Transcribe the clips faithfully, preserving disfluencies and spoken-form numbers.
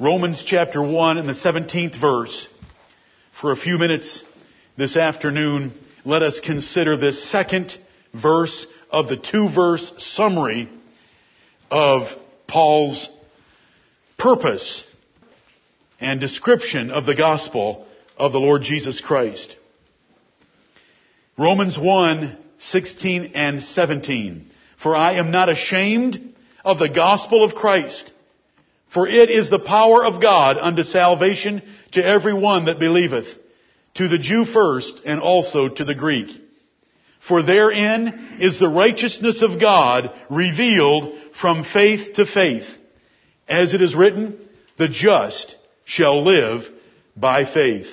Romans chapter one and the seventeenth verse. For a few minutes this afternoon, let us consider this second verse of the two-verse summary of Paul's purpose and description of the gospel of the Lord Jesus Christ. Romans one, sixteen and seventeen. For I am not ashamed of the gospel of Christ, for it is the power of God unto salvation to every one that believeth, to the Jew first and also to the Greek. For therein is the righteousness of God revealed from faith to faith. As it is written, the just shall live by faith.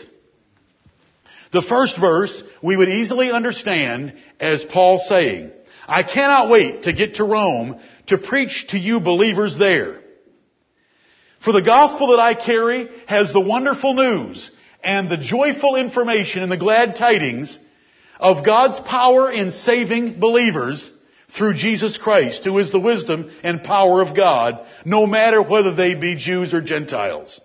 The first verse we would easily understand as Paul saying, I cannot wait to get to Rome to preach to you believers there. For the gospel that I carry has the wonderful news and the joyful information and the glad tidings of God's power in saving believers through Jesus Christ, who is the wisdom and power of God, no matter whether they be Jews or Gentiles.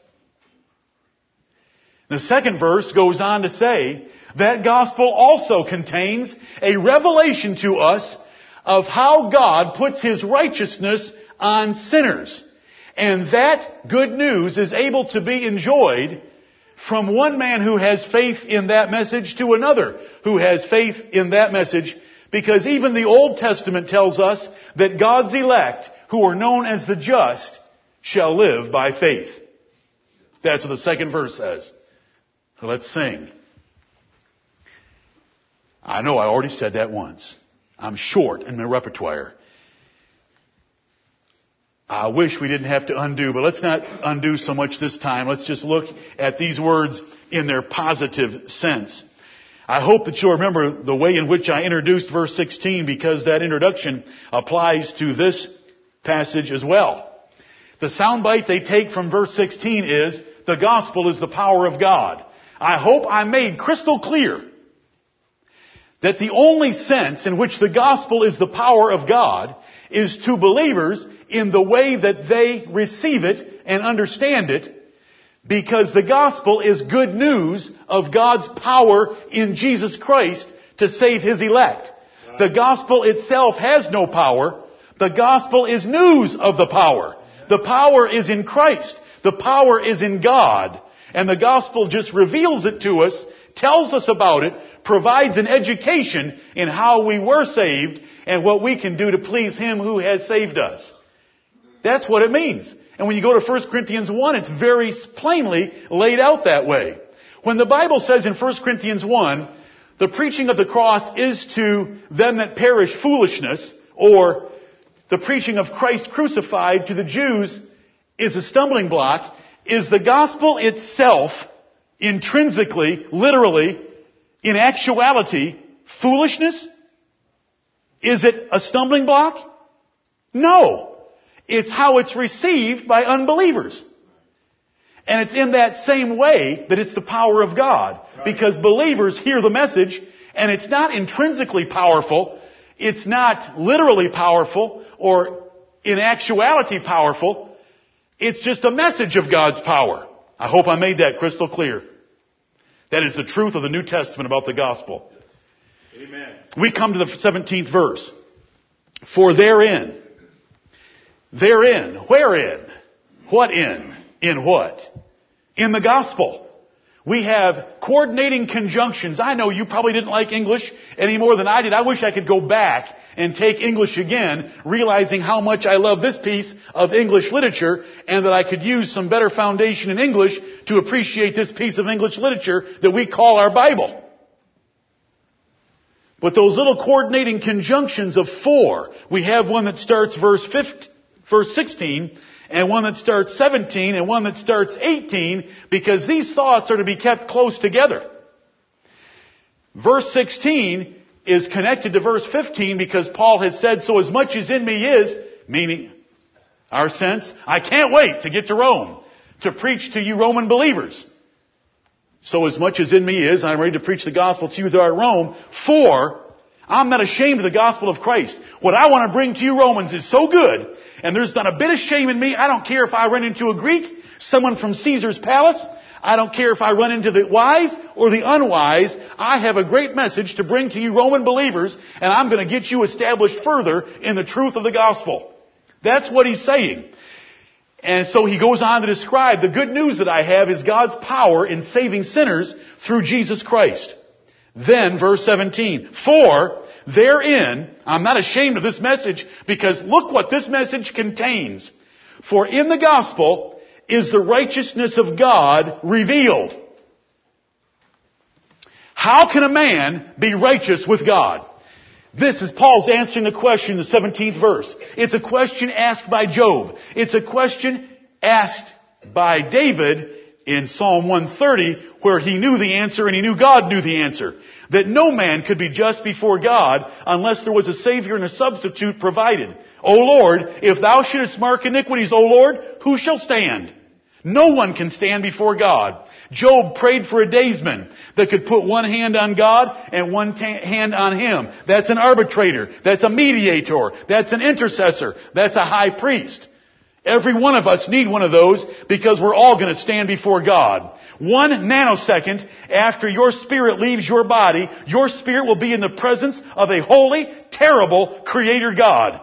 The second verse goes on to say that gospel also contains a revelation to us of how God puts His righteousness on sinners. And that good news is able to be enjoyed from one man who has faith in that message to another who has faith in that message, because even the Old Testament tells us that God's elect, who are known as the just, shall live by faith. That's what the second verse says. So let's sing. I know I already said that once. I'm short in my repertoire. I wish we didn't have to undo, but let's not undo so much this time. Let's just look at these words in their positive sense. I hope that you'll remember the way in which I introduced verse sixteen, because that introduction applies to this passage as well. The soundbite they take from verse sixteen is, the gospel is the power of God. I hope I made crystal clear that the only sense in which the gospel is the power of God is to believers in the way that they receive it and understand it, because the gospel is good news of God's power in Jesus Christ to save His elect. The gospel itself has no power. The gospel is news of the power. The power is in Christ. The power is in God. And the gospel just reveals it to us, tells us about it, provides an education in how we were saved and what we can do to please Him who has saved us. That's what it means. And when you go to First Corinthians one, it's very plainly laid out that way. When the Bible says in First Corinthians one, the preaching of the cross is to them that perish foolishness, or the preaching of Christ crucified to the Jews is a stumbling block, is the gospel itself intrinsically, literally, in actuality, foolishness? Is it a stumbling block? No. It's how it's received by unbelievers. And it's in that same way that it's the power of God. Because believers hear the message, and it's not intrinsically powerful, it's not literally powerful, or in actuality powerful, it's just a message of God's power. I hope I made that crystal clear. That is the truth of the New Testament about the gospel. Amen. We come to the seventeenth verse. For therein... Therein, wherein, what in, in what? In the gospel. We have coordinating conjunctions. I know you probably didn't like English any more than I did. I wish I could go back and take English again, realizing how much I love this piece of English literature, and that I could use some better foundation in English to appreciate this piece of English literature that we call our Bible. But those little coordinating conjunctions of four, we have one that starts verse fifteen. Verse sixteen, and one that starts seventeen, and one that starts eighteen, because these thoughts are to be kept close together. Verse sixteen is connected to verse fifteen, because Paul has said, so as much as in me is, meaning our sense, I can't wait to get to Rome to preach to you Roman believers. So as much as in me is, I'm ready to preach the gospel to you that are at Rome, for I'm not ashamed of the gospel of Christ. What I want to bring to you Romans is so good, And there's not a bit of shame in me. I don't care if I run into a Greek, someone from Caesar's palace. I don't care if I run into the wise or the unwise. I have a great message to bring to you Roman believers, and I'm going to get you established further in the truth of the gospel. That's what he's saying. And so he goes on to describe, the good news that I have is God's power in saving sinners through Jesus Christ. Then, verse seventeen, for therein, I'm not ashamed of this message, because look what this message contains. For in the gospel is the righteousness of God revealed. How can a man be righteous with God? This is Paul's answering the question in the seventeenth verse. It's a question asked by Job. It's a question asked by David in Psalm one thirty, where he knew the answer and he knew God knew the answer. That no man could be just before God unless there was a Savior and a substitute provided. O Lord, if thou shouldest mark iniquities, O Lord, who shall stand? No one can stand before God. Job prayed for a daysman that could put one hand on God and one t- hand on him. That's an arbitrator. That's a mediator. That's an intercessor. That's a high priest. Every one of us need one of those, because we're all going to stand before God. One nanosecond after your spirit leaves your body, your spirit will be in the presence of a holy, terrible Creator God.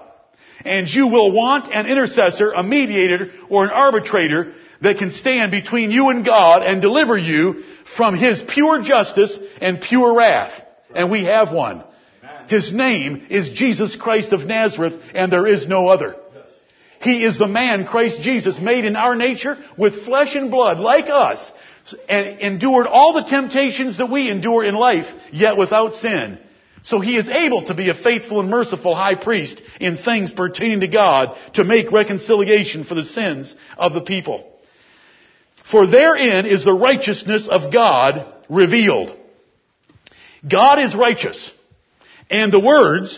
And you will want an intercessor, a mediator, or an arbitrator that can stand between you and God and deliver you from His pure justice and pure wrath. And we have one. His name is Jesus Christ of Nazareth, and there is no other. He is the man, Christ Jesus, made in our nature with flesh and blood, like us, and endured all the temptations that we endure in life, yet without sin. So He is able to be a faithful and merciful high priest in things pertaining to God, to make reconciliation for the sins of the people. For therein is the righteousness of God revealed. God is righteous. And the words,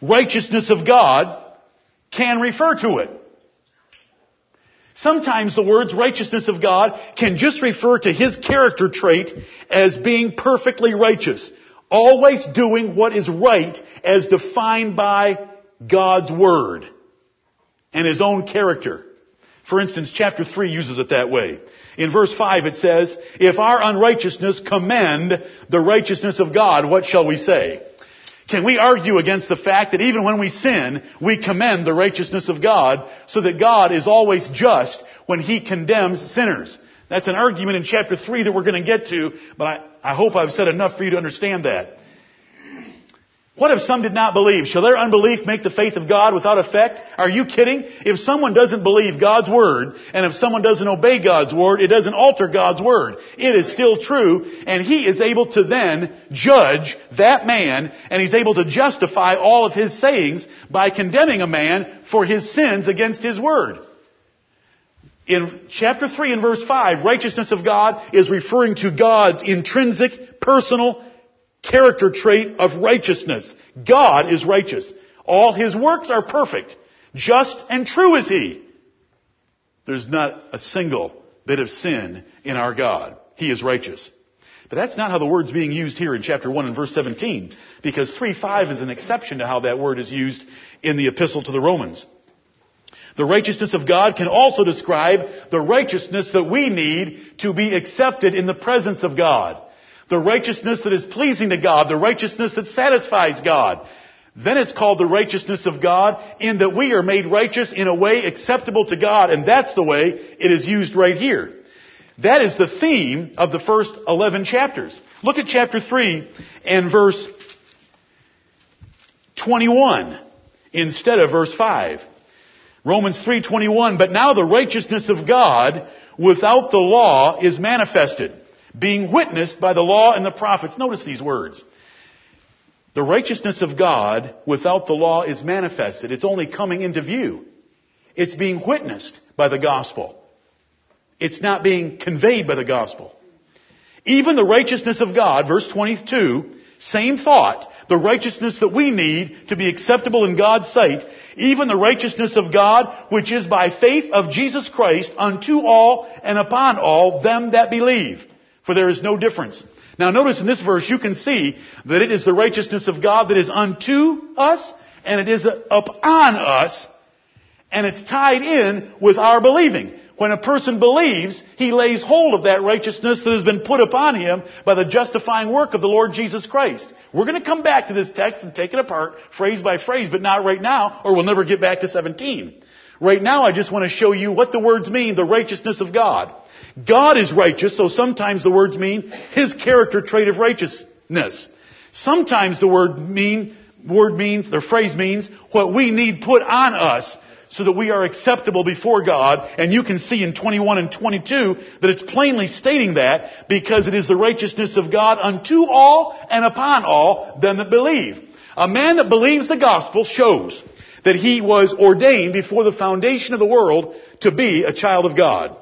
righteousness of God, can refer to it. Sometimes the words, righteousness of God, can just refer to His character trait as being perfectly righteous. Always doing what is right as defined by God's Word and His own character. For instance, chapter three uses it that way. In verse five it says, if our unrighteousness commend the righteousness of God, what shall we say? Can we argue against the fact that even when we sin, we commend the righteousness of God, so that God is always just when He condemns sinners? That's an argument in chapter three that we're going to get to, but I, I hope I've said enough for you to understand that. What if some did not believe? Shall their unbelief make the faith of God without effect? Are you kidding? If someone doesn't believe God's Word, and if someone doesn't obey God's Word, it doesn't alter God's Word. It is still true, and He is able to then judge that man, and He's able to justify all of His sayings by condemning a man for his sins against His Word. In chapter three and verse five, righteousness of God is referring to God's intrinsic, personal character trait of righteousness. God is righteous. All His works are perfect. Just and true is He. There's not a single bit of sin in our God. He is righteous. But that's not how the word's being used here in chapter one and verse seventeen, because three five is an exception to how that word is used in the epistle to the Romans. The righteousness of God can also describe the righteousness that we need to be accepted in the presence of God. The righteousness that is pleasing to God, the righteousness that satisfies God. Then it's called the righteousness of God, in that we are made righteous in a way acceptable to God, and that's the way it is used right here. That is the theme of the first eleven chapters. Look at chapter three and verse twenty-one instead of verse five. Romans three twenty-one, but now the righteousness of God without the law is manifested, being witnessed by the law and the prophets. Notice these words. The righteousness of God without the law is manifested. It's only coming into view. It's being witnessed by the gospel. It's not being conveyed by the gospel. Even the righteousness of God, verse twenty-two, same thought, the righteousness that we need to be acceptable in God's sight, even the righteousness of God, which is by faith of Jesus Christ unto all and upon all them that believe. For there is no difference. Now notice in this verse you can see that it is the righteousness of God that is unto us, and it is upon us, And it's tied in with our believing. When a person believes, he lays hold of that righteousness that has been put upon him by the justifying work of the Lord Jesus Christ. We're going to come back to this text and take it apart, phrase by phrase, but not right now, or we'll never get back to seventeen. Right now, I just want to show you what the words mean, the righteousness of God. God is righteous, so sometimes the words mean His character trait of righteousness. Sometimes the word mean, word means, the phrase means, what we need put on us so that we are acceptable before God. And you can see in twenty-one and twenty-two that it's plainly stating that, because it is the righteousness of God unto all and upon all them that believe. A man that believes the gospel shows that he was ordained before the foundation of the world to be a child of God.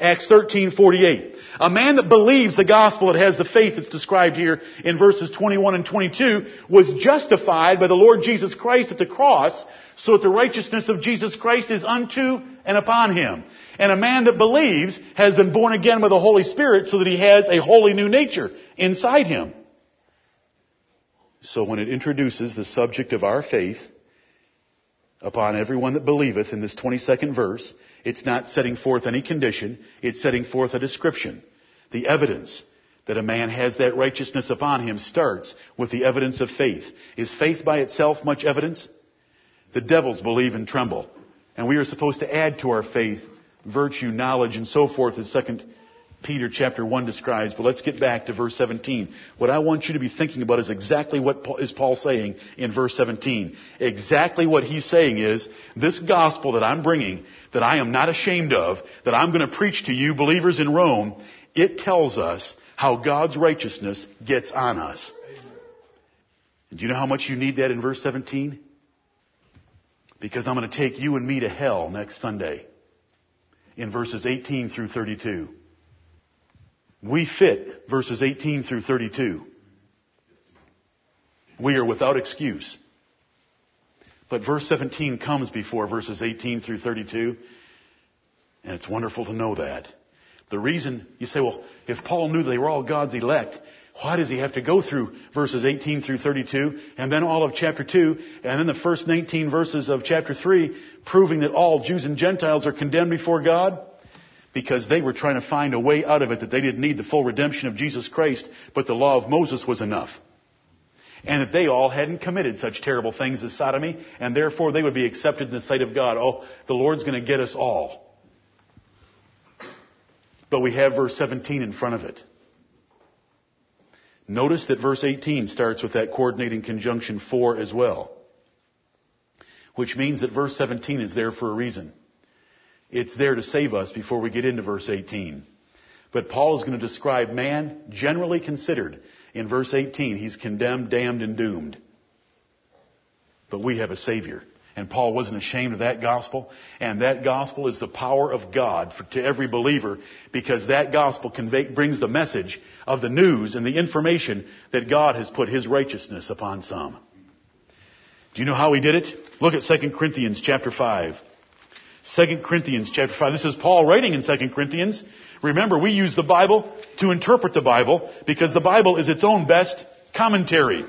Acts thirteen forty-eight. A man that believes the gospel, that has the faith that's described here in verses twenty-one and twenty-two, was justified by the Lord Jesus Christ at the cross, so that the righteousness of Jesus Christ is unto and upon him. And a man that believes has been born again by the Holy Spirit, so that he has a wholly new nature inside him. So when it introduces the subject of our faith upon everyone that believeth in this twenty-second verse, it's not setting forth any condition. It's setting forth a description. The evidence that a man has that righteousness upon him starts with the evidence of faith. Is faith by itself much evidence? The devils believe and tremble. And we are supposed to add to our faith virtue, knowledge, and so forth, as Second Peter chapter one describes. But let's get back to verse seventeen. What I want you to be thinking about is exactly what Paul, is Paul saying in verse seventeen. Exactly what he's saying is, this gospel that I'm bringing, that I am not ashamed of, that I'm going to preach to you believers in Rome, it tells us how God's righteousness gets on us. And do you know how much you need that in verse seventeen? Because I'm going to take you and me to hell next Sunday in verses eighteen through thirty-two. We fit verses eighteen through thirty-two. We are without excuse. But verse seventeen comes before verses eighteen through thirty-two, and it's wonderful to know that. The reason, you say, well, if Paul knew they were all God's elect, why does he have to go through verses eighteen through thirty-two and then all of chapter two and then the first nineteen verses of chapter three, proving that all Jews and Gentiles are condemned before God? Because they were trying to find a way out of it, that they didn't need the full redemption of Jesus Christ, but the law of Moses was enough. And that they all hadn't committed such terrible things as sodomy, and therefore they would be accepted in the sight of God. Oh, the Lord's going to get us all. But we have verse seventeen in front of it. Notice that verse eighteen starts with that coordinating conjunction for as well, which means that verse seventeen is there for a reason. It's there to save us before we get into verse eighteen. But Paul is going to describe man generally considered. In verse eighteen, he's condemned, damned, and doomed. But we have a Savior. And Paul wasn't ashamed of that gospel. And that gospel is the power of God for, to every believer, because that gospel convey, brings the message of the news and the information that God has put His righteousness upon some. Do you know how He did it? Look at Second Corinthians chapter five. Second Corinthians chapter five. This is Paul writing in Second Corinthians. Remember, we use the Bible to interpret the Bible, because the Bible is its own best commentary.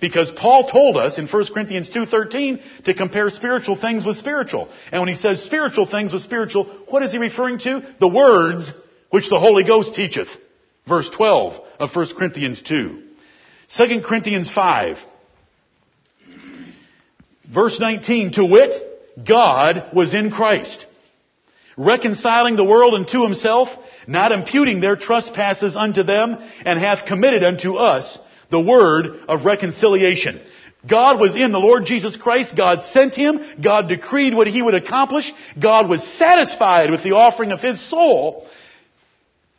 Because Paul told us in First Corinthians two thirteen to compare spiritual things with spiritual. And when he says spiritual things with spiritual, what is he referring to? The words which the Holy Ghost teacheth. Verse twelve of First Corinthians two. Second Corinthians five. Verse nineteen, to wit, God was in Christ, reconciling the world unto Himself, not imputing their trespasses unto them, and hath committed unto us the word of reconciliation. God was in the Lord Jesus Christ. God sent Him. God decreed what He would accomplish. God was satisfied with the offering of His soul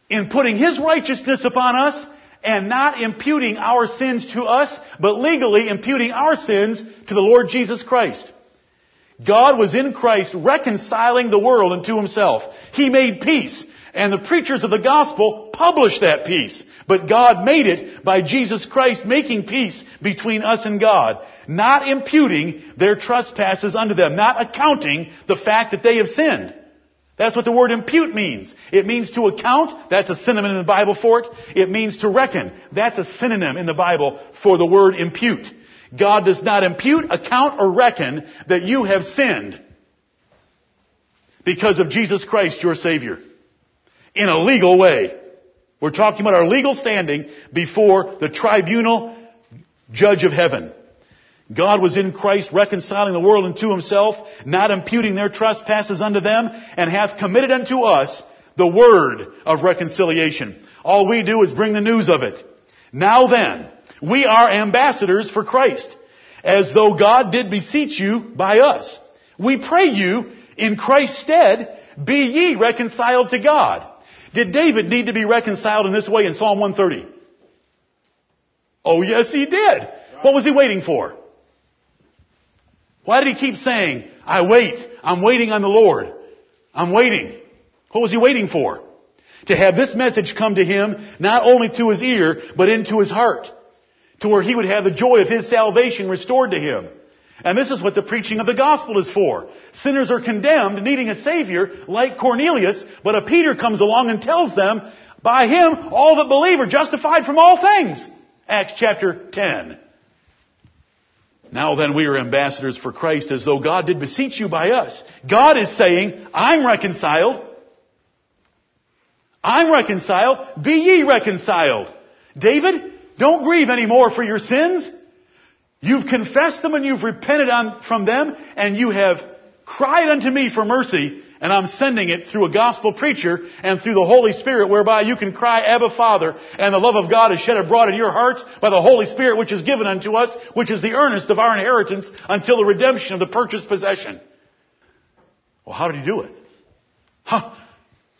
in putting His righteousness upon us, and not imputing our sins to us, but legally imputing our sins to the Lord Jesus Christ. God was in Christ reconciling the world unto Himself. He made peace, and the preachers of the gospel published that peace. But God made it by Jesus Christ making peace between us and God, not imputing their trespasses unto them, not accounting the fact that they have sinned. That's what the word impute means. It means to account. That's a synonym in the Bible for it. It means to reckon. That's a synonym in the Bible for the word impute. God does not impute, account, or reckon that you have sinned. because of Jesus Christ, your Savior, in a legal way. We're talking about our legal standing before the tribunal judge of heaven. God was in Christ reconciling the world unto himself, not imputing their trespasses unto them, and hath committed unto us the word of reconciliation. All we do is bring the news of it. Now then, we are ambassadors for Christ, as though God did beseech you by us. We pray you, in Christ's stead, be ye reconciled to God. Did David need to be reconciled in this way in Psalm one thirty? Oh, yes, he did. What was he waiting for? Why did he keep saying, I wait, I'm waiting on the Lord, I'm waiting? What was he waiting for? To have this message come to him, not only to his ear, but into his heart, to where he would have the joy of his salvation restored to him. And this is what the preaching of the gospel is for. Sinners are condemned, needing a Savior, like Cornelius, but a Peter comes along and tells them, by him all that believe are justified from all things. Acts chapter ten. Now then, we are ambassadors for Christ, as though God did beseech you by us. God is saying, I'm reconciled. I'm reconciled. Be ye reconciled. David, don't grieve anymore for your sins. You've confessed them and you've repented on, from them, and you have cried unto me for mercy, and I'm sending it through a gospel preacher and through the Holy Spirit, whereby you can cry, Abba, Father, and the love of God is shed abroad in your hearts by the Holy Spirit, which is given unto us, which is the earnest of our inheritance until the redemption of the purchased possession. Well, how did he do it? Huh.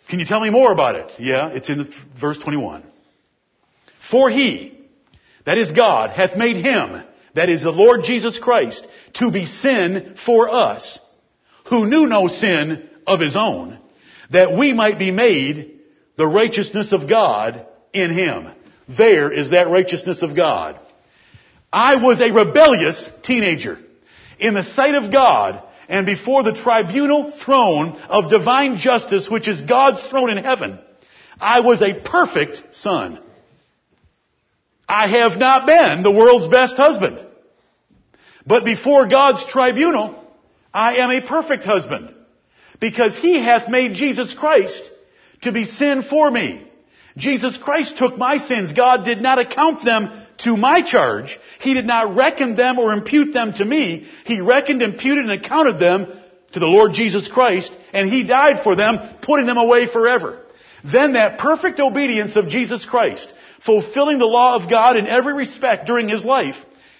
Can you tell me more about it? Yeah, it's in verse twenty-one. For he, that is God, hath made him, that is the Lord Jesus Christ, to be sin for us, who knew no sin of his own, that we might be made the righteousness of God in him. There is that righteousness of God. I was a rebellious teenager. In the sight of God, and before the tribunal throne of divine justice, which is God's throne in heaven, I was a perfect son. I have not been the world's best husband. But before God's tribunal, I am a perfect husband, because he hath made Jesus Christ to be sin for me. Jesus Christ took my sins. God did not account them to my charge. He did not reckon them or impute them to me. He reckoned, imputed, and accounted them to the Lord Jesus Christ, and he died for them, putting them away forever. Then that perfect obedience of Jesus Christ, fulfilling the law of God in every respect during his life,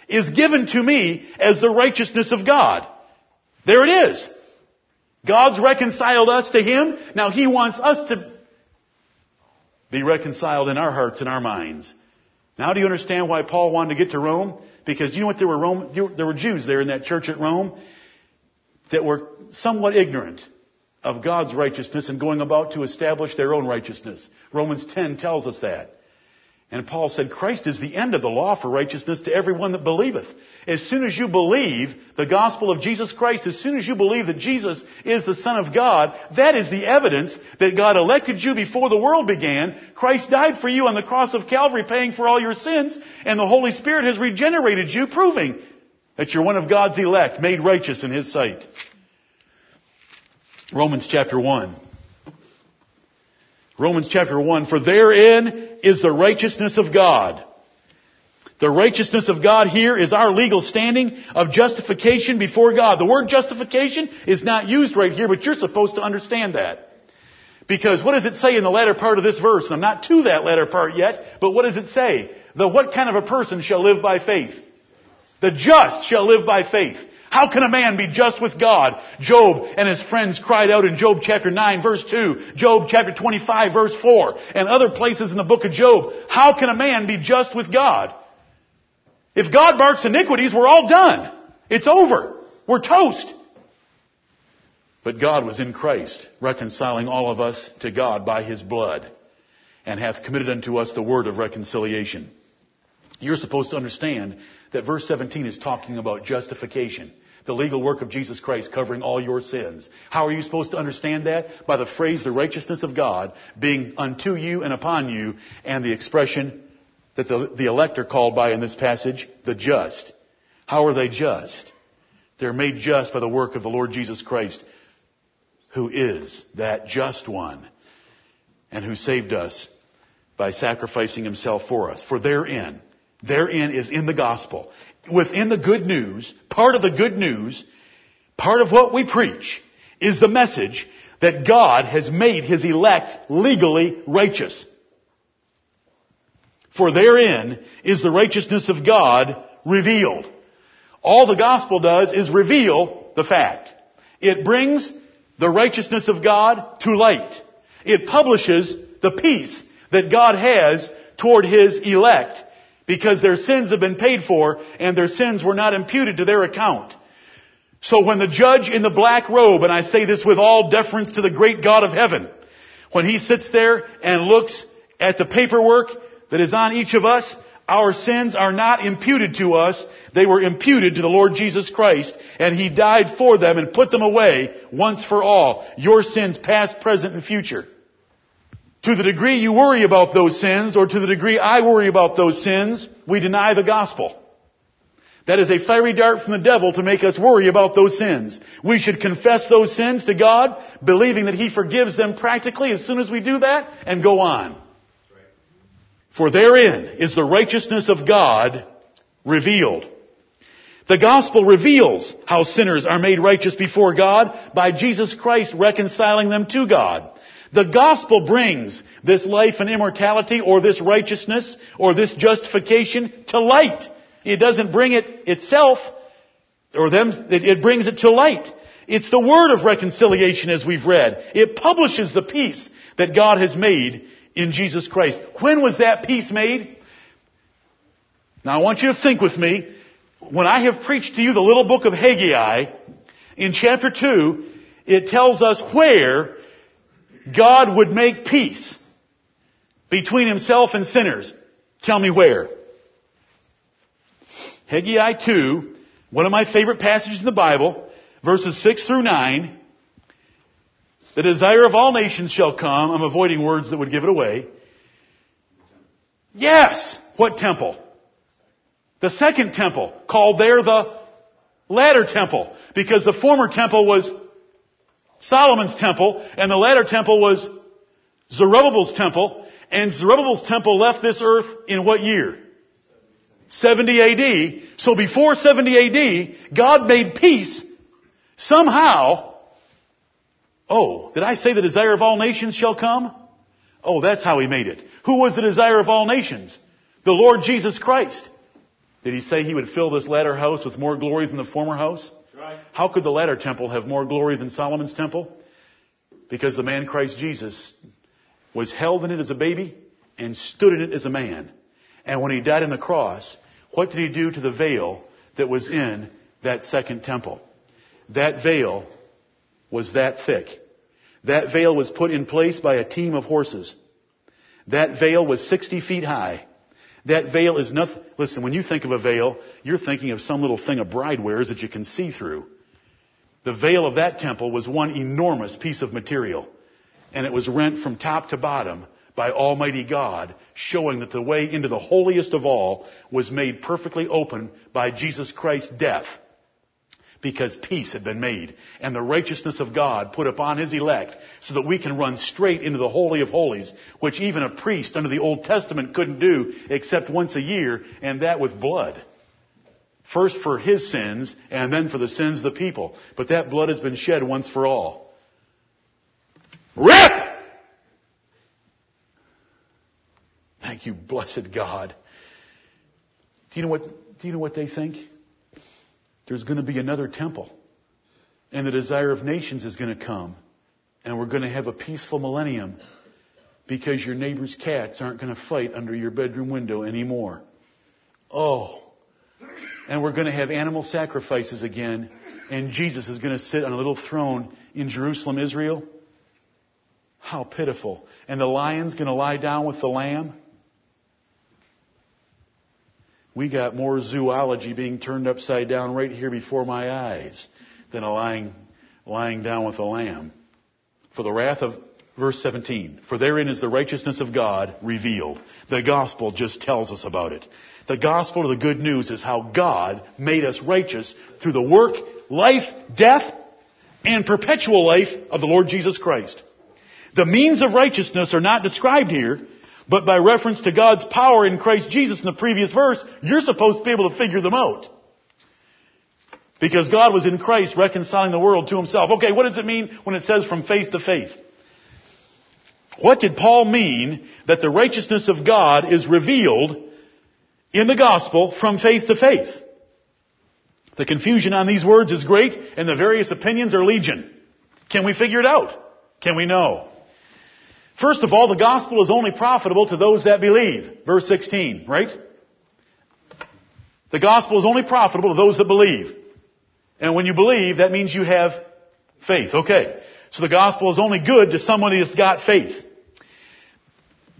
is given to me as the righteousness of God. There it is. God's reconciled us to him. Now he wants us to be reconciled in our hearts and our minds. Now do you understand why Paul wanted to get to Rome? Because you know what? There were Rome, there were Jews there in that church at Rome that were somewhat ignorant of God's righteousness and going about to establish their own righteousness. Romans ten tells us that. And Paul said, Christ is the end of the law for righteousness to everyone that believeth. As soon as you believe the gospel of Jesus Christ, as soon as you believe that Jesus is the Son of God, that is the evidence that God elected you before the world began. Christ died for you on the cross of Calvary, paying for all your sins, and the Holy Spirit has regenerated you, proving that you're one of God's elect, made righteous in his sight. Romans chapter one. Romans chapter one, for therein is the righteousness of God. The righteousness of God here is our legal standing of justification before God. The word justification is not used right here, but you're supposed to understand that. Because what does it say in the latter part of this verse? And I'm not to that latter part yet, but what does it say? The what kind of a person shall live by faith? The just shall live by faith. How can a man be just with God? Job and his friends cried out in Job chapter nine, verse two, Job chapter twenty-five, verse four, and other places in the book of Job. How can a man be just with God? If God marks iniquities, we're all done. It's over. We're toast. But God was in Christ, reconciling all of us to God by his blood, and hath committed unto us the word of reconciliation. You're supposed to understand that verse seventeen is talking about justification, the legal work of Jesus Christ covering all your sins. How are you supposed to understand that? By the phrase, the righteousness of God being unto you and upon you, and the expression that the, the elect are called by in this passage, the just. How are they just? They're made just by the work of the Lord Jesus Christ, who is that just one, and who saved us by sacrificing himself for us. For therein, therein is in the gospel. Within the good news, part of the good news, part of what we preach, is the message that God has made his elect legally righteous. For therein is the righteousness of God revealed. All the gospel does is reveal the fact. It brings the righteousness of God to light. It publishes the peace that God has toward his elect, because their sins have been paid for and their sins were not imputed to their account. So when the judge in the black robe, and I say this with all deference to the great God of heaven, when he sits there and looks at the paperwork that is on each of us, our sins are not imputed to us. They were imputed to the Lord Jesus Christ, and he died for them and put them away once for all. Your sins, past, present, and future. To the degree you worry about those sins, or to the degree I worry about those sins, we deny the gospel. That is a fiery dart from the devil to make us worry about those sins. We should confess those sins to God, believing that he forgives them practically as soon as we do that, and go on. For therein is the righteousness of God revealed. The gospel reveals how sinners are made righteous before God by Jesus Christ reconciling them to God. The gospel brings this life and immortality, or this righteousness, or this justification to light. It doesn't bring it itself, or them, it brings it to light. It's the word of reconciliation, as we've read. It publishes the peace that God has made in Jesus Christ. When was that peace made? Now I want you to think with me. When I have preached to you the little book of Haggai, in chapter two, it tells us where God would make peace between himself and sinners. Tell me where. Haggai two, one of my favorite passages in the Bible, verses six through nine. The desire of all nations shall come. I'm avoiding words that would give it away. Yes! What temple? The second temple, called there the latter temple, because the former temple was Solomon's temple, and the latter temple was Zerubbabel's temple, and Zerubbabel's temple left this earth in what year? seventy A D. So before seventy A D, God made peace somehow. Oh, did I say the desire of all nations shall come? Oh, that's how he made it. Who was the desire of all nations? The Lord Jesus Christ. Did he say he would fill this latter house with more glory than the former house? Right. How could the latter temple have more glory than Solomon's temple? Because the man Christ Jesus was held in it as a baby and stood in it as a man. And when he died on the cross, what did he do to the veil that was in that second temple? That veil was that thick. That veil was put in place by a team of horses. That veil was sixty feet high. That veil is nothing. Listen, when you think of a veil, you're thinking of some little thing a bride wears that you can see through. The veil of that temple was one enormous piece of material, and it was rent from top to bottom by Almighty God, showing that the way into the holiest of all was made perfectly open by Jesus Christ's death, because peace had been made and the righteousness of God put upon his elect, so that we can run straight into the Holy of Holies, which even a priest under the Old Testament couldn't do except once a year, and that with blood. First for his sins, and then for the sins of the people. But that blood has been shed once for all. RIP! Thank you, blessed God. Do you know what, do you know what they think? There's going to be another temple, and the desire of nations is going to come, and we're going to have a peaceful millennium, because your neighbor's cats aren't going to fight under your bedroom window anymore. Oh, and we're going to have animal sacrifices again, and Jesus is going to sit on a little throne in Jerusalem, Israel. How pitiful. And the lion's going to lie down with the lamb. We got more zoology being turned upside down right here before my eyes than a lying, lying down with a lamb. For the wrath of, verse seventeen, for therein is the righteousness of God revealed. The gospel just tells us about it. The gospel of the good news is how God made us righteous through the work, life, death, and perpetual life of the Lord Jesus Christ. The means of righteousness are not described here, but by reference to God's power in Christ Jesus in the previous verse, you're supposed to be able to figure them out. Because God was in Christ reconciling the world to himself. Okay, what does it mean when it says from faith to faith? What did Paul mean that the righteousness of God is revealed in the gospel from faith to faith? The confusion on these words is great, and the various opinions are legion. Can we figure it out? Can we know? First of all, the gospel is only profitable to those that believe. Verse sixteen, right? The gospel is only profitable to those that believe. And when you believe, that means you have faith. Okay. So the gospel is only good to somebody that's got faith.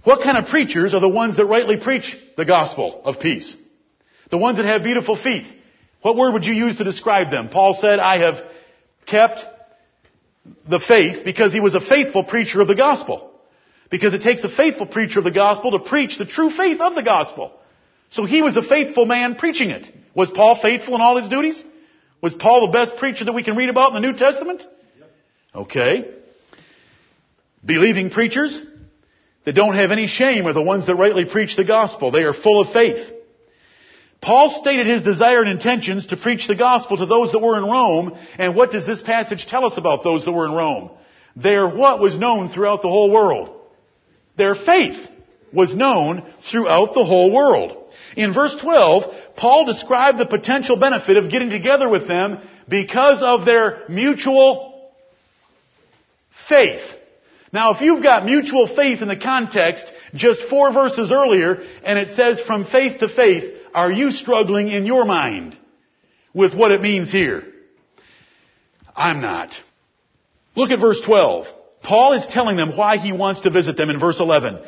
What kind of preachers are the ones that rightly preach the gospel of peace? The ones that have beautiful feet. What word would you use to describe them? Paul said, I have kept the faith, because he was a faithful preacher of the gospel. Because it takes a faithful preacher of the gospel to preach the true faith of the gospel. So he was a faithful man preaching it. Was Paul faithful in all his duties? Was Paul the best preacher that we can read about in the New Testament? Okay. Believing preachers that don't have any shame are the ones that rightly preach the gospel. They are full of faith. Paul stated his desire and intentions to preach the gospel to those that were in Rome. And what does this passage tell us about those that were in Rome? Their what was known throughout the whole world? Their faith was known throughout the whole world. In verse twelve, Paul described the potential benefit of getting together with them because of their mutual faith. Now, if you've got mutual faith in the context just four verses earlier, and it says from faith to faith, are you struggling in your mind with what it means here? I'm not. Look at verse twelve. Paul is telling them why he wants to visit them in verse eleven.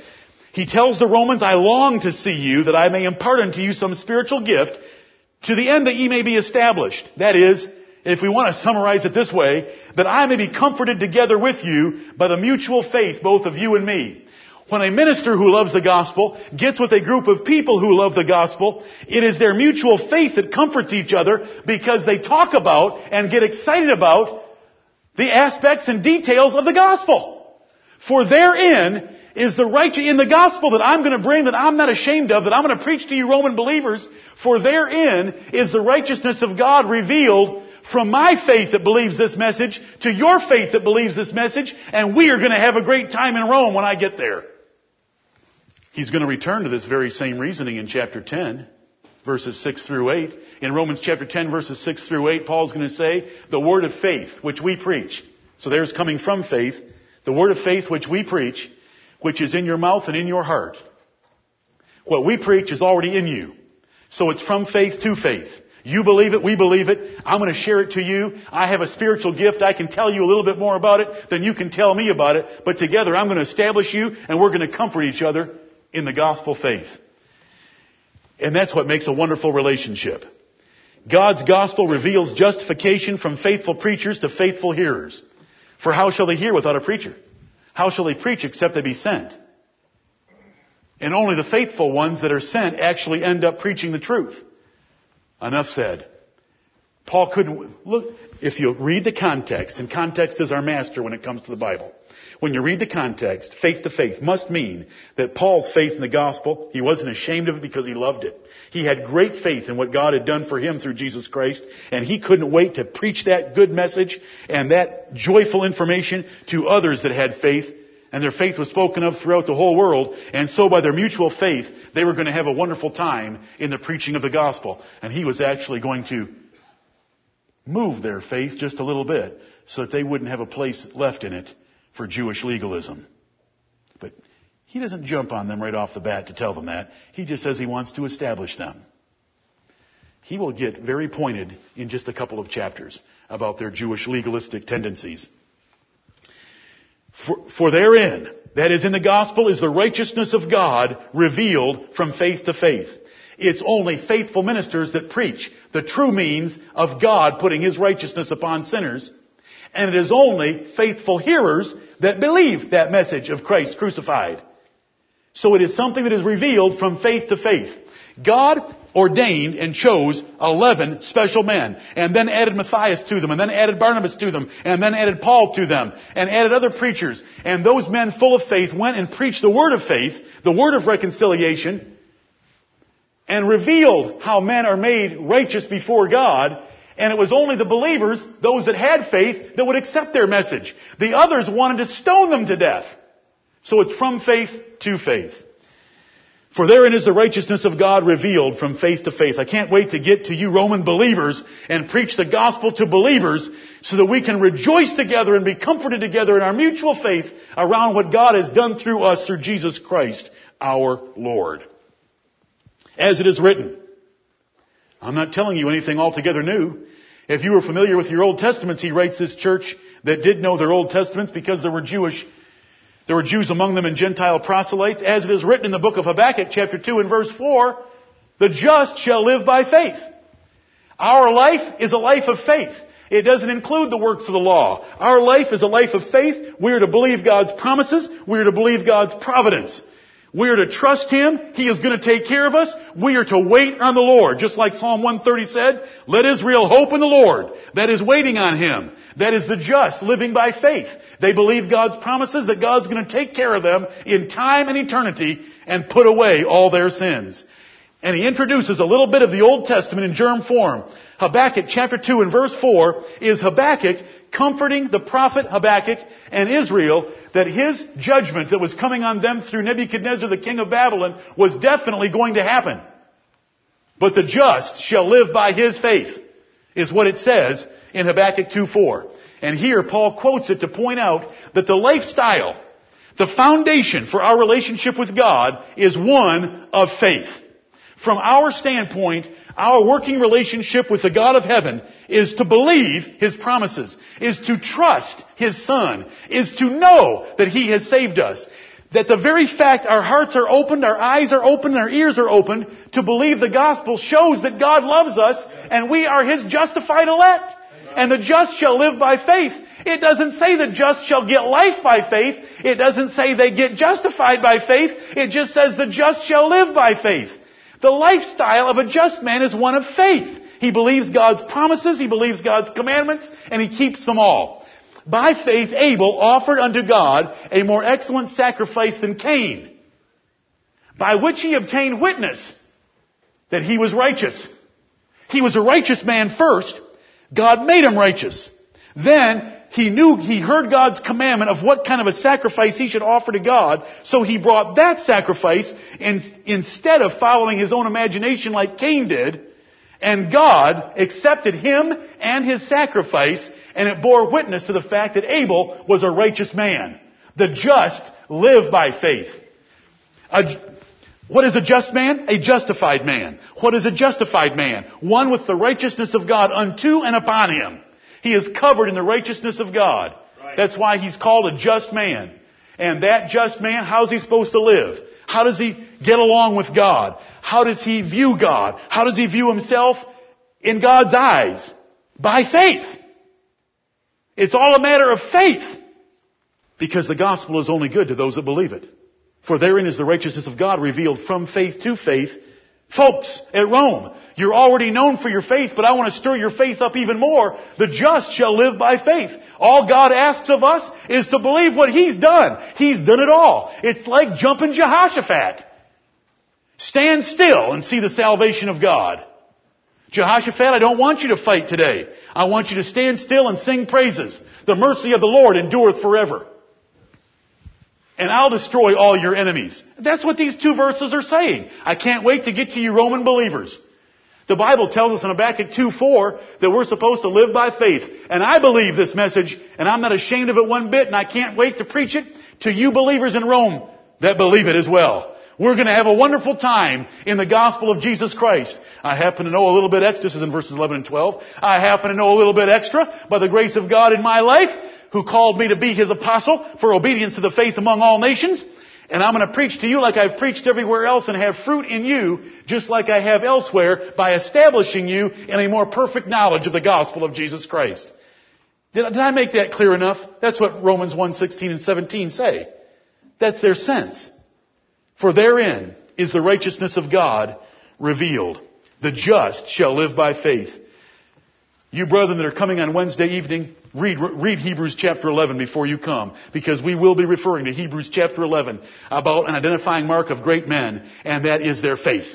He tells the Romans, I long to see you, that I may impart unto you some spiritual gift, to the end that ye may be established. That is, if we want to summarize it this way, that I may be comforted together with you by the mutual faith, both of you and me. When a minister who loves the gospel gets with a group of people who love the gospel, it is their mutual faith that comforts each other, because they talk about and get excited about the aspects and details of the gospel. For therein is the righteous in the gospel that I'm going to bring, that I'm not ashamed of, that I'm going to preach to you Roman believers. For therein is the righteousness of God revealed from my faith that believes this message to your faith that believes this message. And we are going to have a great time in Rome when I get there. He's going to return to this very same reasoning in chapter ten, verses six through eight. In Romans chapter ten, verses six through eight, Paul's going to say, the word of faith, which we preach. So there's coming from faith. The word of faith, which we preach, which is in your mouth and in your heart. What we preach is already in you. So it's from faith to faith. You believe it, we believe it. I'm going to share it to you. I have a spiritual gift. I can tell you a little bit more about it than you can tell me about it. But together I'm going to establish you, and we're going to comfort each other in the gospel faith. And that's what makes a wonderful relationship. God's gospel reveals justification from faithful preachers to faithful hearers. For how shall they hear without a preacher? How shall they preach except they be sent? And only the faithful ones that are sent actually end up preaching the truth. Enough said. Paul couldn't... Look, if you read the context, and context is our master when it comes to the Bible. When you read the context, faith to faith must mean that Paul's faith in the gospel, he wasn't ashamed of it because he loved it. He had great faith in what God had done for him through Jesus Christ, and he couldn't wait to preach that good message and that joyful information to others that had faith, and their faith was spoken of throughout the whole world, and so by their mutual faith, they were going to have a wonderful time in the preaching of the gospel, and he was actually going to move their faith just a little bit so that they wouldn't have a place left in it for Jewish legalism. But he doesn't jump on them right off the bat to tell them that. He just says he wants to establish them. He will get very pointed in just a couple of chapters about their Jewish legalistic tendencies. For, for therein, that is in the gospel, is the righteousness of God revealed from faith to faith. It's only faithful ministers that preach the true means of God putting his righteousness upon sinners. And it is only faithful hearers that believe that message of Christ crucified. So it is something that is revealed from faith to faith. God ordained and chose eleven special men, and then added Matthias to them, and then added Barnabas to them, and then added Paul to them, and added other preachers. And those men full of faith went and preached the word of faith, the word of reconciliation, and revealed how men are made righteous before God. And it was only the believers, those that had faith, that would accept their message. The others wanted to stone them to death. So it's from faith to faith. For therein is the righteousness of God revealed from faith to faith. I can't wait to get to you Roman believers and preach the gospel to believers so that we can rejoice together and be comforted together in our mutual faith around what God has done through us through Jesus Christ, our Lord. As it is written, I'm not telling you anything altogether new. If you were familiar with your Old Testaments, he writes this church that did know their Old Testaments because there were Jewish There were Jews among them and Gentile proselytes. As it is written in the book of Habakkuk, chapter two and verse four, the just shall live by faith. Our life is a life of faith. It doesn't include the works of the law. Our life is a life of faith. We are to believe God's promises. We are to believe God's providence. We are to trust Him. He is going to take care of us. We are to wait on the Lord. Just like Psalm one thirty said, let Israel hope in the Lord. That is waiting on Him. That is the just living by faith. They believe God's promises that God's going to take care of them in time and eternity and put away all their sins. And he introduces a little bit of the Old Testament in germ form. Habakkuk chapter two and verse four is Habakkuk comforting the prophet Habakkuk and Israel that his judgment that was coming on them through Nebuchadnezzar, the king of Babylon, was definitely going to happen. But the just shall live by his faith, is what it says in Habakkuk two four. And here Paul quotes it to point out that the lifestyle, the foundation for our relationship with God is one of faith. From our standpoint, our working relationship with the God of heaven is to believe His promises, is to trust His Son, is to know that He has saved us. That the very fact our hearts are opened, our eyes are opened, our ears are opened to believe the gospel shows that God loves us and we are His justified elect. And the just shall live by faith. It doesn't say the just shall get life by faith. It doesn't say they get justified by faith. It just says the just shall live by faith. The lifestyle of a just man is one of faith. He believes God's promises, he believes God's commandments, and he keeps them all. By faith, Abel offered unto God a more excellent sacrifice than Cain, by which he obtained witness that he was righteous. He was a righteous man first. God made him righteous. Then he knew, he heard God's commandment of what kind of a sacrifice he should offer to God, so he brought that sacrifice and instead of following his own imagination like Cain did, and God accepted him and his sacrifice, and it bore witness to the fact that Abel was a righteous man. The just live by faith. A, What is a just man? A justified man. What is a justified man? One with the righteousness of God unto and upon him. He is covered in the righteousness of God. Right. That's why he's called a just man. And that just man, how's he supposed to live? How does he get along with God? How does he view God? How does he view himself in God's eyes? By faith. It's all a matter of faith. Because the gospel is only good to those that believe it. For therein is the righteousness of God revealed from faith to faith. Folks, at Rome, you're already known for your faith, but I want to stir your faith up even more. The just shall live by faith. All God asks of us is to believe what He's done. He's done it all. It's like jumping Jehoshaphat. Stand still and see the salvation of God. Jehoshaphat, I don't want you to fight today. I want you to stand still and sing praises. The mercy of the Lord endureth forever. And I'll destroy all your enemies. That's what these two verses are saying. I can't wait to get to you Roman believers. The Bible tells us in Habakkuk two four that we're supposed to live by faith. And I believe this message, and I'm not ashamed of it one bit, and I can't wait to preach it to you believers in Rome that believe it as well. We're going to have a wonderful time in the gospel of Jesus Christ. I happen to know a little bit extra. This is in verses eleven and twelve. I happen to know a little bit extra by the grace of God in my life, who called me to be His apostle for obedience to the faith among all nations. And I'm going to preach to you like I've preached everywhere else and have fruit in you, just like I have elsewhere, by establishing you in a more perfect knowledge of the gospel of Jesus Christ. Did, did I make that clear enough? That's what Romans one sixteen and seventeen say. That's their sense. For therein is the righteousness of God revealed. The just shall live by faith. You brethren that are coming on Wednesday evening, read, read Hebrews chapter eleven before you come, because we will be referring to Hebrews chapter eleven about an identifying mark of great men, and that is their faith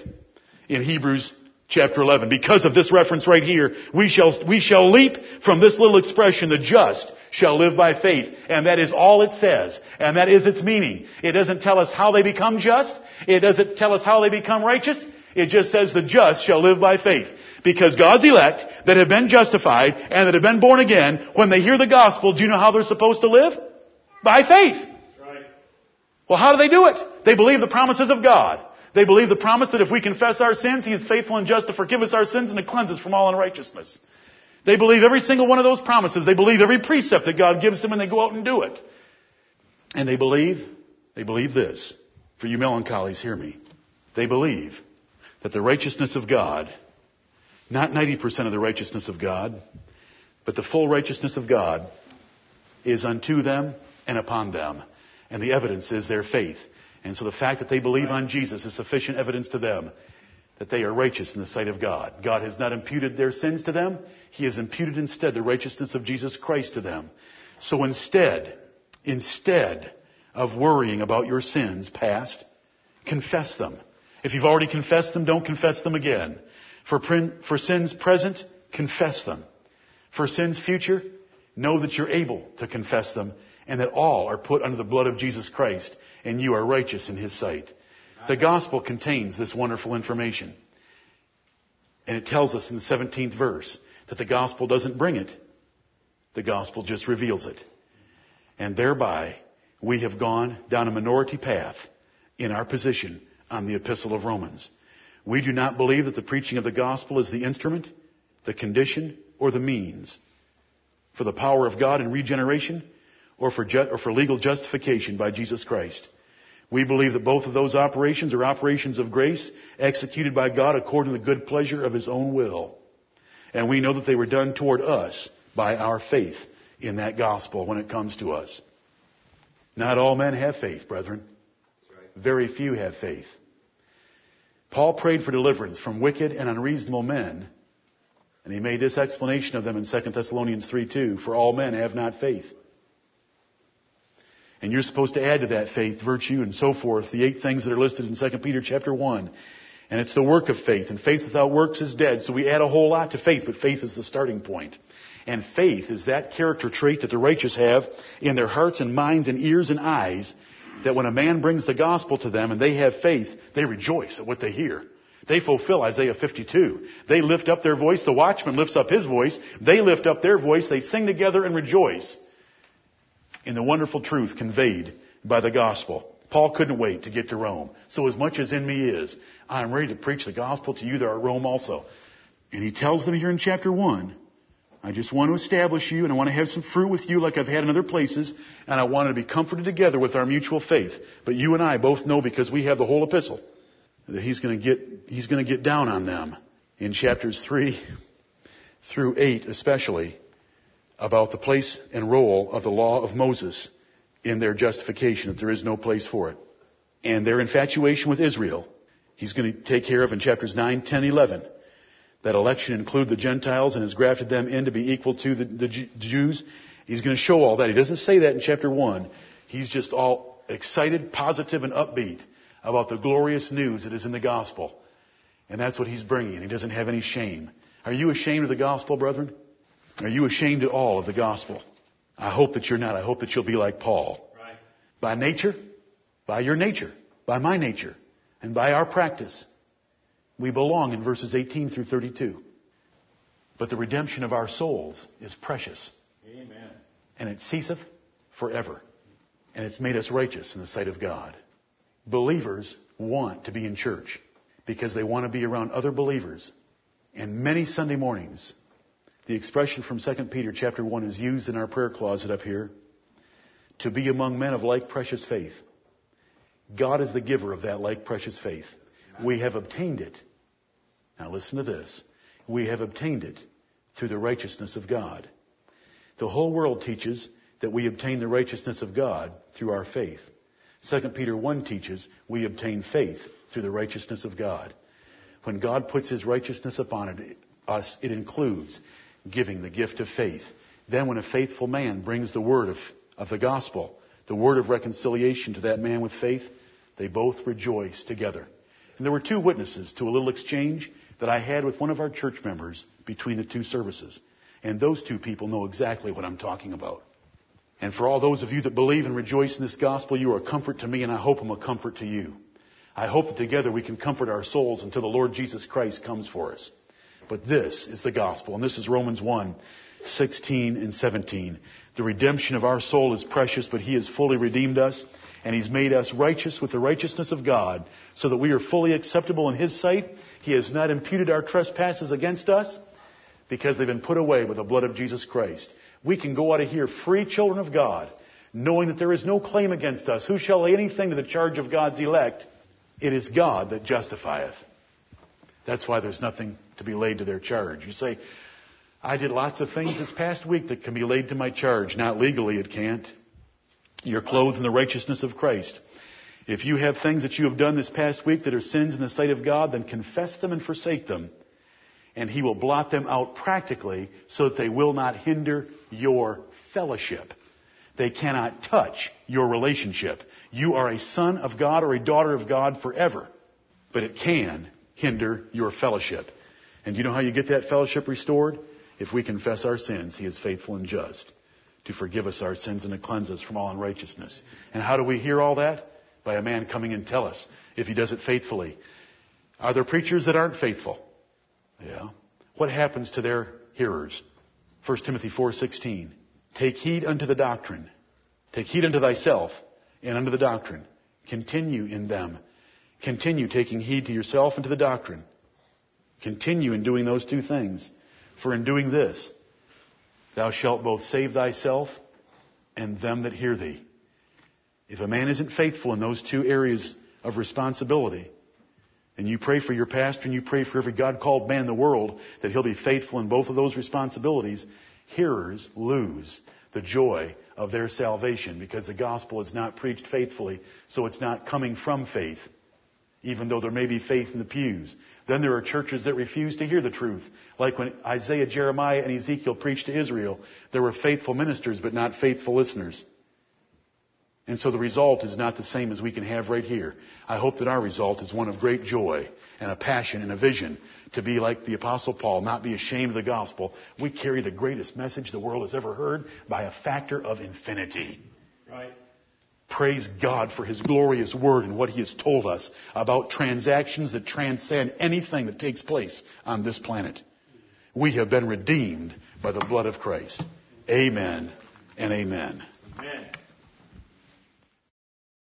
in Hebrews chapter eleven. Because of this reference right here, we shall, we shall leap from this little expression, the just shall live by faith, and that is all it says, and that is its meaning. It doesn't tell us how they become just. It doesn't tell us how they become righteous. It just says the just shall live by faith. Because God's elect that have been justified and that have been born again, when they hear the gospel, do you know how they're supposed to live? By faith. Right. Well, how do they do it? They believe the promises of God. They believe the promise that if we confess our sins, He is faithful and just to forgive us our sins and to cleanse us from all unrighteousness. They believe every single one of those promises. They believe every precept that God gives them, and they go out and do it. And they believe, they believe this. For you melancholies, hear me. They believe that the righteousness of God, not ninety percent of the righteousness of God, but the full righteousness of God is unto them and upon them. And the evidence is their faith. And so the fact that they believe on Jesus is sufficient evidence to them that they are righteous in the sight of God. God has not imputed their sins to them. He has imputed instead the righteousness of Jesus Christ to them. So instead, instead of worrying about your sins past, confess them. If you've already confessed them, don't confess them again. For, prin- for sins present, confess them. For sins future, know that you're able to confess them and that all are put under the blood of Jesus Christ and you are righteous in His sight. The gospel contains this wonderful information. And it tells us in the seventeenth verse that the gospel doesn't bring it. The gospel just reveals it. And thereby, we have gone down a minority path in our position on the Epistle of Romans. We do not believe that the preaching of the gospel is the instrument, the condition, or the means for the power of God in regeneration or for, ju- or for legal justification by Jesus Christ. We believe that both of those operations are operations of grace executed by God according to the good pleasure of His own will. And we know that they were done toward us by our faith in that gospel when it comes to us. Not all men have faith, brethren. Very few have faith. Paul prayed for deliverance from wicked and unreasonable men, and he made this explanation of them in Second Thessalonians three two, for all men have not faith. And you're supposed to add to that faith, virtue, and so forth, the eight things that are listed in Second Peter chapter one. And it's the work of faith, and faith without works is dead. So we add a whole lot to faith, but faith is the starting point. And faith is that character trait that the righteous have in their hearts and minds and ears and eyes, that when a man brings the gospel to them and they have faith, they rejoice at what they hear. They fulfill Isaiah fifty-two. They lift up their voice. The watchman lifts up his voice. They lift up their voice. They sing together and rejoice in the wonderful truth conveyed by the gospel. Paul couldn't wait to get to Rome. So as much as in me is, I am ready to preach the gospel to you that are at Rome also. And he tells them here in chapter one, I just want to establish you, and I want to have some fruit with you like I've had in other places, and I want to be comforted together with our mutual faith. But you and I both know, because we have the whole epistle, that he's going to get, he's going to get down on them in chapters three through eight especially, about the place and role of the law of Moses in their justification, that there is no place for it. And their infatuation with Israel, he's going to take care of in chapters nine, ten, eleven. That election include the Gentiles and has grafted them in to be equal to the, the Jews. He's going to show all that. He doesn't say that in chapter one. He's just all excited, positive, and upbeat about the glorious news that is in the gospel. And that's what he's bringing. He doesn't have any shame. Are you ashamed of the gospel, brethren? Are you ashamed at all of the gospel? I hope that you're not. I hope that you'll be like Paul. Right. By nature, by your nature, by my nature, and by our practice, we belong in verses eighteen through thirty-two. But the redemption of our souls is precious. Amen. And it ceaseth forever. And it's made us righteous in the sight of God. Believers want to be in church because they want to be around other believers. And many Sunday mornings, the expression from Second Peter chapter one is used in our prayer closet up here. To be among men of like precious faith. God is the giver of that like precious faith. We have obtained it. Now listen to this. We have obtained it through the righteousness of God. The whole world teaches that we obtain the righteousness of God through our faith. Second Peter one teaches we obtain faith through the righteousness of God. When God puts his righteousness upon it, us, it includes giving the gift of faith. Then when a faithful man brings the word of, of the gospel, the word of reconciliation to that man with faith, they both rejoice together. And there were two witnesses to a little exchange that I had with one of our church members between the two services. And those two people know exactly what I'm talking about. And for all those of you that believe and rejoice in this gospel, you are a comfort to me, and I hope I'm a comfort to you. I hope that together we can comfort our souls until the Lord Jesus Christ comes for us. But this is the gospel, and this is Romans one, sixteen and seventeen. The redemption of our soul is precious, but he has fully redeemed us, and he's made us righteous with the righteousness of God, so that we are fully acceptable in his sight. He has not imputed our trespasses against us, because they've been put away with the blood of Jesus Christ. We can go out of here free children of God, knowing that there is no claim against us. Who shall lay anything to the charge of God's elect? It is God that justifieth. That's why there's nothing to be laid to their charge. You say, I did lots of things this past week that can be laid to my charge. Not legally, it can't. You're clothed in the righteousness of Christ. If you have things that you have done this past week that are sins in the sight of God, then confess them and forsake them. And he will blot them out practically so that they will not hinder your fellowship. They cannot touch your relationship. You are a son of God or a daughter of God forever. But it can hinder your fellowship. And you know how you get that fellowship restored? If we confess our sins, he is faithful and just to forgive us our sins and to cleanse us from all unrighteousness. And how do we hear all that? By a man coming and tell us if he does it faithfully. Are there preachers that aren't faithful? Yeah. What happens to their hearers? First Timothy four sixteen. Take heed unto the doctrine. Take heed unto thyself and unto the doctrine. Continue in them. Continue taking heed to yourself and to the doctrine. Continue in doing those two things. For in doing this, thou shalt both save thyself and them that hear thee. If a man isn't faithful in those two areas of responsibility, and you pray for your pastor and you pray for every God-called man in the world that he'll be faithful in both of those responsibilities, hearers lose the joy of their salvation because the gospel is not preached faithfully, so it's not coming from faith, even though there may be faith in the pews. Then there are churches that refuse to hear the truth. Like when Isaiah, Jeremiah, and Ezekiel preached to Israel, there were faithful ministers but not faithful listeners. And so the result is not the same as we can have right here. I hope that our result is one of great joy and a passion and a vision to be like the Apostle Paul, not be ashamed of the gospel. We carry the greatest message the world has ever heard by a factor of infinity. Right. Praise God for his glorious word and what he has told us about transactions that transcend anything that takes place on this planet. We have been redeemed by the blood of Christ. Amen and amen. Amen.